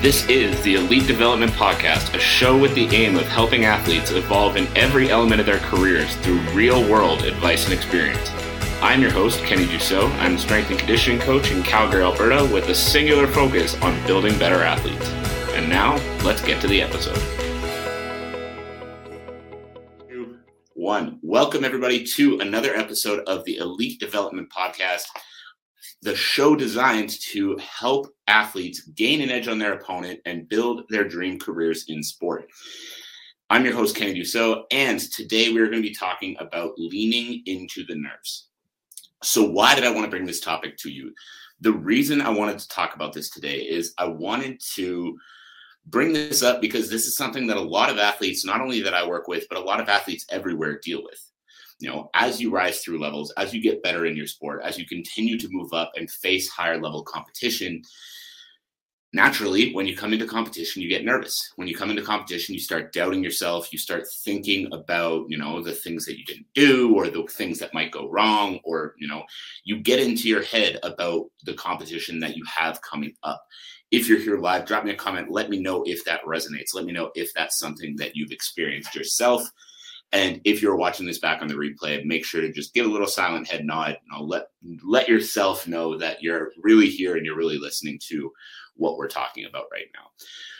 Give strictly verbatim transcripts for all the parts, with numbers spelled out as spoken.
This is the Elite Development Podcast, a show with the aim of helping athletes evolve in every element of their careers through real-world advice and experience. I'm your host, Kenny Dusseau. I'm a strength and conditioning coach in Calgary, Alberta, with a singular focus on building better athletes. And now, let's get to the episode. Two, one. Welcome, everybody, to another episode of the Elite Development Podcast, the show designed to help athletes gain an edge on their opponent and build their dream careers in sport. I'm your host, Kenny Dusseau, and today we're going to be talking about leaning into the nerves. So why did I want to bring this topic to you? The reason I wanted to talk about this today is I wanted to bring this up because this is something that a lot of athletes, not only that I work with, but a lot of athletes everywhere deal with. You know, as you rise through levels, as you get better in your sport, as you continue to move up and face higher level competition, naturally, when you come into competition, you get nervous. When you come into competition, you start doubting yourself. You start thinking about, you know, the things that you didn't do or the things that might go wrong, or, you know, you get into your head about the competition that you have coming up. If you're here live, drop me a comment. Let me know if that resonates. Let me know if that's something that you've experienced yourself. And if you're watching this back on the replay, make sure to just give a little silent head nod. You know, let let yourself know that you're really here and you're really listening to what we're talking about right now.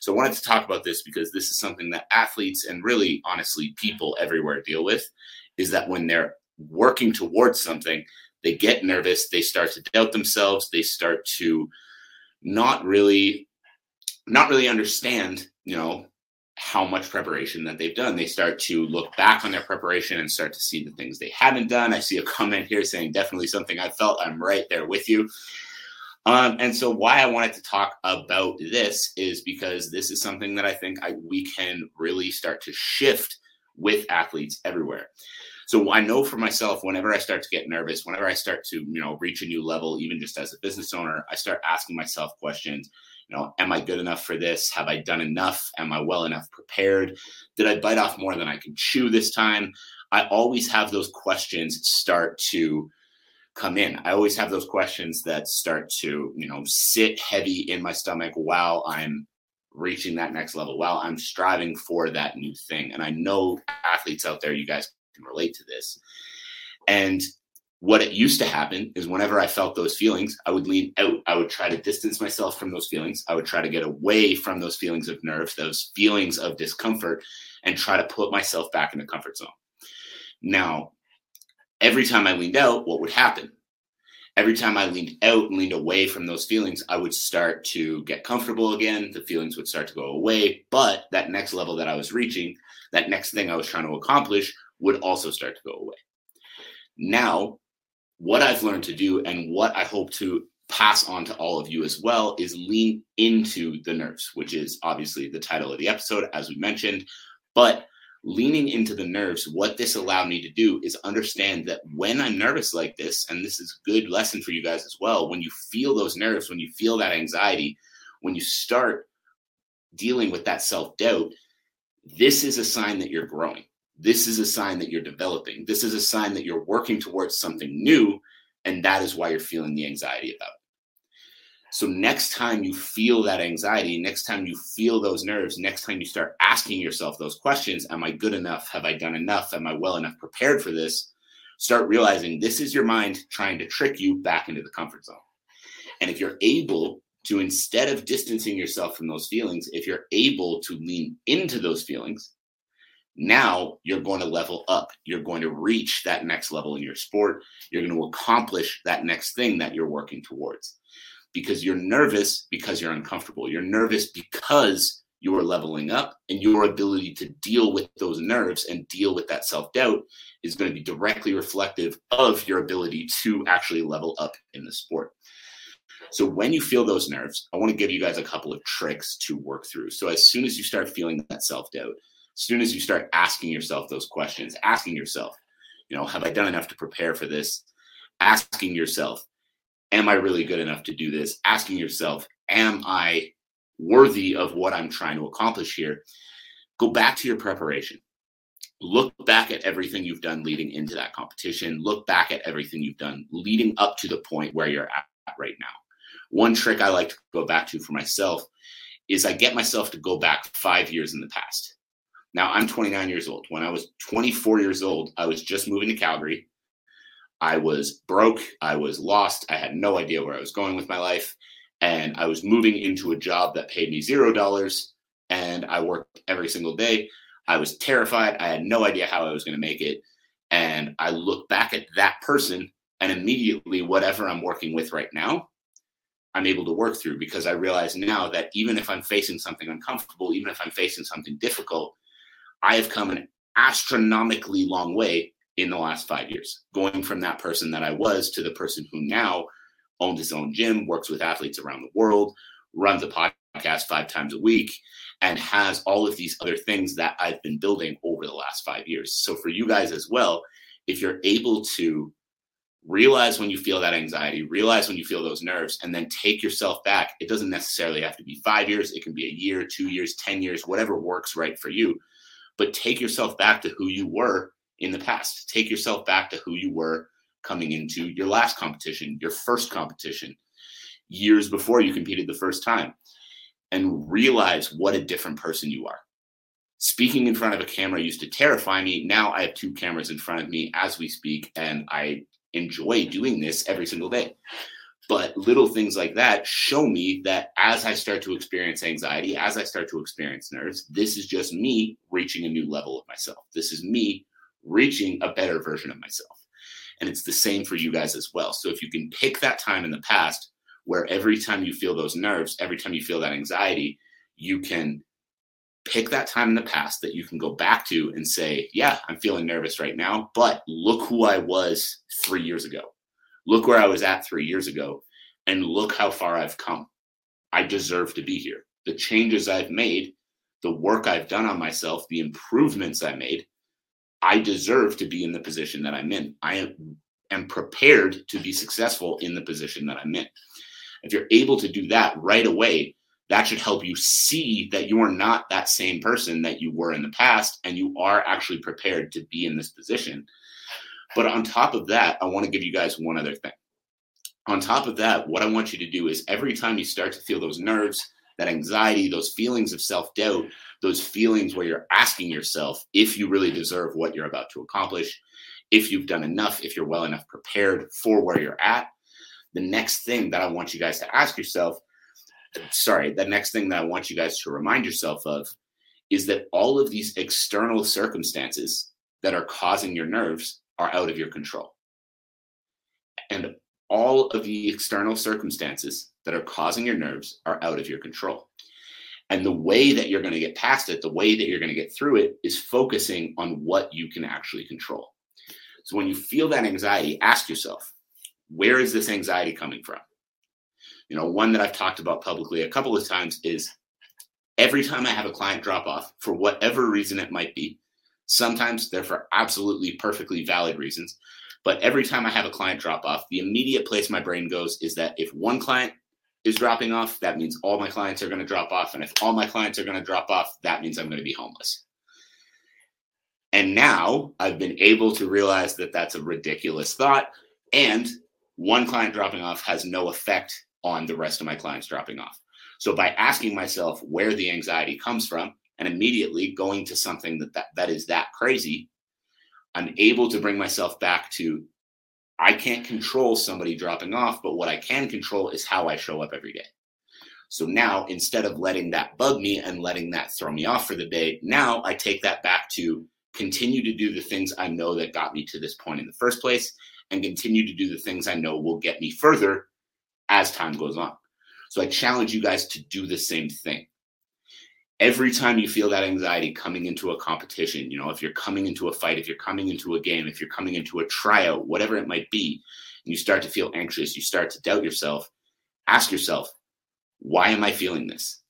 So I wanted to talk about this because this is something that athletes and really, honestly, people everywhere deal with, is that when they're working towards something, they get nervous, they start to doubt themselves, they start to not really, not really understand, you know, how much preparation that they've done. They start to look back on their preparation and start to see the things they haven't done. I see a comment here saying definitely something I felt. I'm right there with you. Um, and so why I wanted to talk about this is because this is something that I think I, we can really start to shift with athletes everywhere. So I know for myself, whenever I start to get nervous, whenever I start to, you know, reach a new level, even just as a business owner, I start asking myself questions. You know, am I good enough for this? Have I done enough? Am I well enough prepared? Did I bite off more than I can chew this time? I always have those questions start to come in. I always have those questions that start to, you know, sit heavy in my stomach while I'm reaching that next level, while I'm striving for that new thing. And I know athletes out there, you guys can relate to this. And what it used to happen is whenever I felt those feelings, I would lean out. I would try to distance myself from those feelings. I would try to get away from those feelings of nerves, those feelings of discomfort, and try to put myself back in the comfort zone. Now, every time I leaned out, what would happen? Every time I leaned out and leaned away from those feelings, I would start to get comfortable again. The feelings would start to go away. But that next level that I was reaching, that next thing I was trying to accomplish, would also start to go away. Now, what I've learned to do and what I hope to pass on to all of you as well is lean into the nerves, which is obviously the title of the episode, as we mentioned. But leaning into the nerves, what this allowed me to do is understand that when I'm nervous like this, and this is a good lesson for you guys as well, when you feel those nerves, when you feel that anxiety, when you start dealing with that self-doubt, this is a sign that you're growing. This is a sign that you're developing. This is a sign that you're working towards something new, and that is why you're feeling the anxiety about it. So next time you feel that anxiety, next time you feel those nerves, next time you start asking yourself those questions, am I good enough? Have I done enough? Am I well enough prepared for this? Start realizing this is your mind trying to trick you back into the comfort zone. And if you're able to, instead of distancing yourself from those feelings, if you're able to lean into those feelings, now you're going to level up. You're going to reach that next level in your sport. You're going to accomplish that next thing that you're working towards, because you're nervous because you're uncomfortable. You're nervous because you are leveling up, and your ability to deal with those nerves and deal with that self-doubt is going to be directly reflective of your ability to actually level up in the sport. So when you feel those nerves, I want to give you guys a couple of tricks to work through. So as soon as you start feeling that self-doubt, as soon as you start asking yourself those questions, asking yourself, you know, have I done enough to prepare for this? Asking yourself, am I really good enough to do this? Asking yourself, am I worthy of what I'm trying to accomplish here? Go back to your preparation. Look back at everything you've done leading into that competition. Look back at everything you've done leading up to the point where you're at right now. One trick I like to go back to for myself is I get myself to go back five years in the past. Now I'm twenty-nine years old. When I was twenty-four years old, I was just moving to Calgary. I was broke. I was lost. I had no idea where I was going with my life. And I was moving into a job that paid me zero dollars. And I worked every single day. I was terrified. I had no idea how I was going to make it. And I look back at that person, and immediately whatever I'm working with right now, I'm able to work through, because I realize now that even if I'm facing something uncomfortable, even if I'm facing something difficult, I have come an astronomically long way in the last five years, going from that person that I was to the person who now owns his own gym, works with athletes around the world, runs a podcast five times a week, and has all of these other things that I've been building over the last five years. So for you guys as well, if you're able to realize when you feel that anxiety, realize when you feel those nerves, and then take yourself back. It doesn't necessarily have to be five years. It can be a year, two years, ten years, whatever works right for you. But take yourself back to who you were in the past. Take yourself back to who you were coming into your last competition, your first competition, years before you competed the first time, and realize what a different person you are. Speaking in front of a camera used to terrify me. Now I have two cameras in front of me as we speak, and I enjoy doing this every single day. But little things like that show me that as I start to experience anxiety, as I start to experience nerves, this is just me reaching a new level of myself. This is me reaching a better version of myself. And it's the same for you guys as well. So if you can pick that time in the past where every time you feel those nerves, every time you feel that anxiety, you can pick that time in the past that you can go back to and say, yeah, I'm feeling nervous right now, but look who I was three years ago. Look where I was at three years ago, and look how far I've come. I deserve to be here. The changes I've made, the work I've done on myself, the improvements I made, I deserve to be in the position that I'm in. I am, am prepared to be successful in the position that I'm in. If you're able to do that right away, that should help you see that you are not that same person that you were in the past, and you are actually prepared to be in this position. But on top of that, I want to give you guys one other thing. On top of that, what I want you to do is every time you start to feel those nerves, that anxiety, those feelings of self-doubt, those feelings where you're asking yourself if you really deserve what you're about to accomplish, if you've done enough, if you're well enough prepared for where you're at, the next thing that I want you guys to ask yourself, sorry, the next thing that I want you guys to remind yourself of is that all of these external circumstances that are causing your nerves are out of your control. And all of the external circumstances that are causing your nerves are out of your control. And the way that you're going to get past it, the way that you're going to get through it, is focusing on what you can actually control. So when you feel that anxiety, ask yourself, where is this anxiety coming from? You know, one that I've talked about publicly a couple of times is every time I have a client drop off, for whatever reason it might be, sometimes they're for absolutely perfectly valid reasons, but every time I have a client drop off, the immediate place my brain goes is that if one client is dropping off, that means all my clients are going to drop off. And if all my clients are going to drop off, that means I'm going to be homeless. And now I've been able to realize that that's a ridiculous thought. And one client dropping off has no effect on the rest of my clients dropping off. So by asking myself where the anxiety comes from and immediately going to something that, that, that is that crazy, I'm able to bring myself back to, I can't control somebody dropping off, but what I can control is how I show up every day. So now, instead of letting that bug me and letting that throw me off for the day, now I take that back to continue to do the things I know that got me to this point in the first place, and continue to do the things I know will get me further as time goes on. So I challenge you guys to do the same thing. Every time you feel that anxiety coming into a competition, you know, if you're coming into a fight, if you're coming into a game, if you're coming into a tryout, whatever it might be, and you start to feel anxious, you start to doubt yourself, ask yourself, why am I feeling this?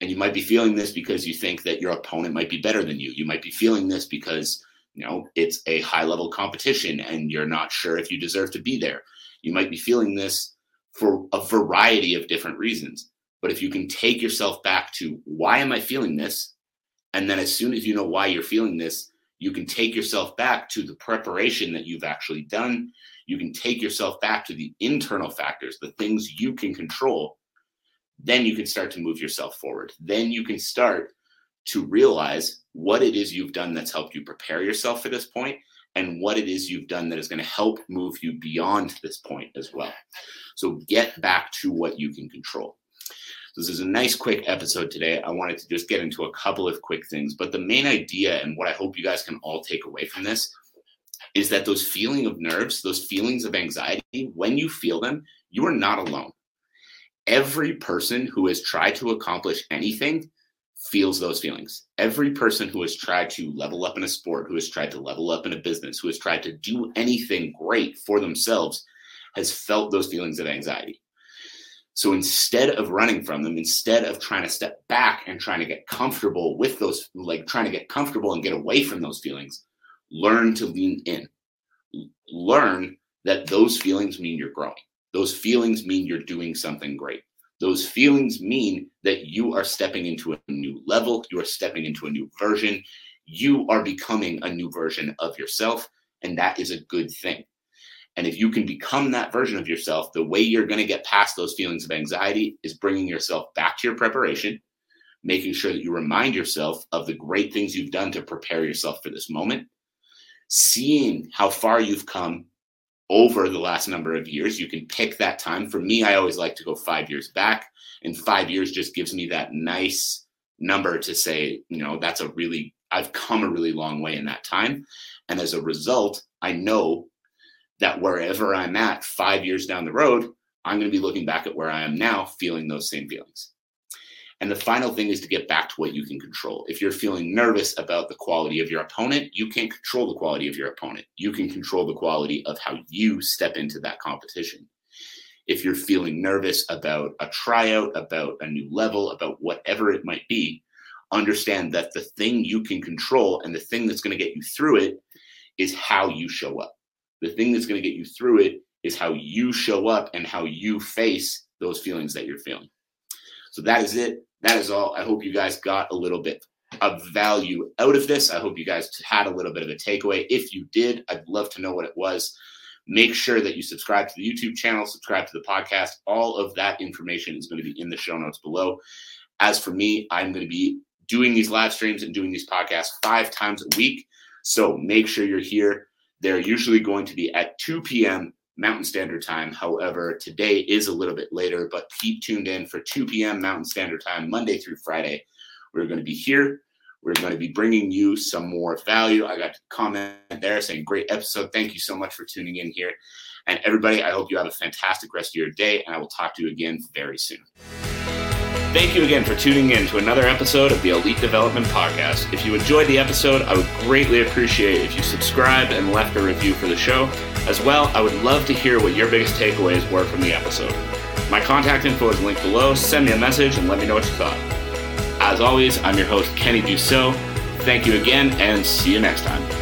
And you might be feeling this because you think that your opponent might be better than you. You might be feeling this because, you know, it's a high-level competition and you're not sure if you deserve to be there. You might be feeling this for a variety of different reasons. But if you can take yourself back to, why am I feeling this? And then as soon as you know why you're feeling this, you can take yourself back to the preparation that you've actually done. You can take yourself back to the internal factors, the things you can control then you can start to move yourself forward. Then you can start to realize what it is you've done that's helped you prepare yourself for this point, and what it is you've done that is going to help move you beyond this point as well. So get back to what you can control. So this is a nice quick episode today. I wanted to just get into a couple of quick things, but the main idea and what I hope you guys can all take away from this is that those feelings of nerves, those feelings of anxiety, when you feel them, you are not alone. Every person who has tried to accomplish anything feels those feelings. Every person who has tried to level up in a sport, who has tried to level up in a business, who has tried to do anything great for themselves has felt those feelings of anxiety. So instead of running from them, instead of trying to step back and trying to get comfortable with those, like trying to get comfortable and get away from those feelings, learn to lean in. Learn that those feelings mean you're growing. Those feelings mean you're doing something great. Those feelings mean that you are stepping into a new level. You are stepping into a new version. You are becoming a new version of yourself. And that is a good thing. And if you can become that version of yourself, the way you're going to get past those feelings of anxiety is bringing yourself back to your preparation, making sure that you remind yourself of the great things you've done to prepare yourself for this moment, seeing how far you've come over the last number of years. You can pick that time. For me, I always like to go five years back, and five years just gives me that nice number to say, you know, that's a really, I've come a really long way in that time. And as a result, I know that wherever I'm at five years down the road, I'm going to be looking back at where I am now, feeling those same feelings. And the final thing is to get back to what you can control. If you're feeling nervous about the quality of your opponent, you can't control the quality of your opponent. You can control the quality of how you step into that competition. If you're feeling nervous about a tryout, about a new level, about whatever it might be, understand that the thing you can control and the thing that's going to get you through it is how you show up. The thing that's going to get you through it is how you show up and how you face those feelings that you're feeling. So that is it. That is all. I hope you guys got a little bit of value out of this. I hope you guys had a little bit of a takeaway. If you did, I'd love to know what it was. Make sure that you subscribe to the YouTube channel, subscribe to the podcast. All of that information is going to be in the show notes below. As for me, I'm going to be doing these live streams and doing these podcasts five times a week. So make sure you're here. They're usually going to be at two p.m. Mountain Standard Time. However, today is a little bit later, but keep tuned in for two p.m. Mountain Standard Time, Monday through Friday. We're going to be here. We're going to be bringing you some more value. I got a comment there saying, great episode. Thank you so much for tuning in here. And everybody, I hope you have a fantastic rest of your day, and I will talk to you again very soon. Thank you again for tuning in to another episode of the Elite Development Podcast. If you enjoyed the episode, I would greatly appreciate it if you subscribed and left a review for the show. As well, I would love to hear what your biggest takeaways were from the episode. My contact info is linked below. Send me a message and let me know what you thought. As always, I'm your host, Kenny Dusseau. Thank you again, and see you next time.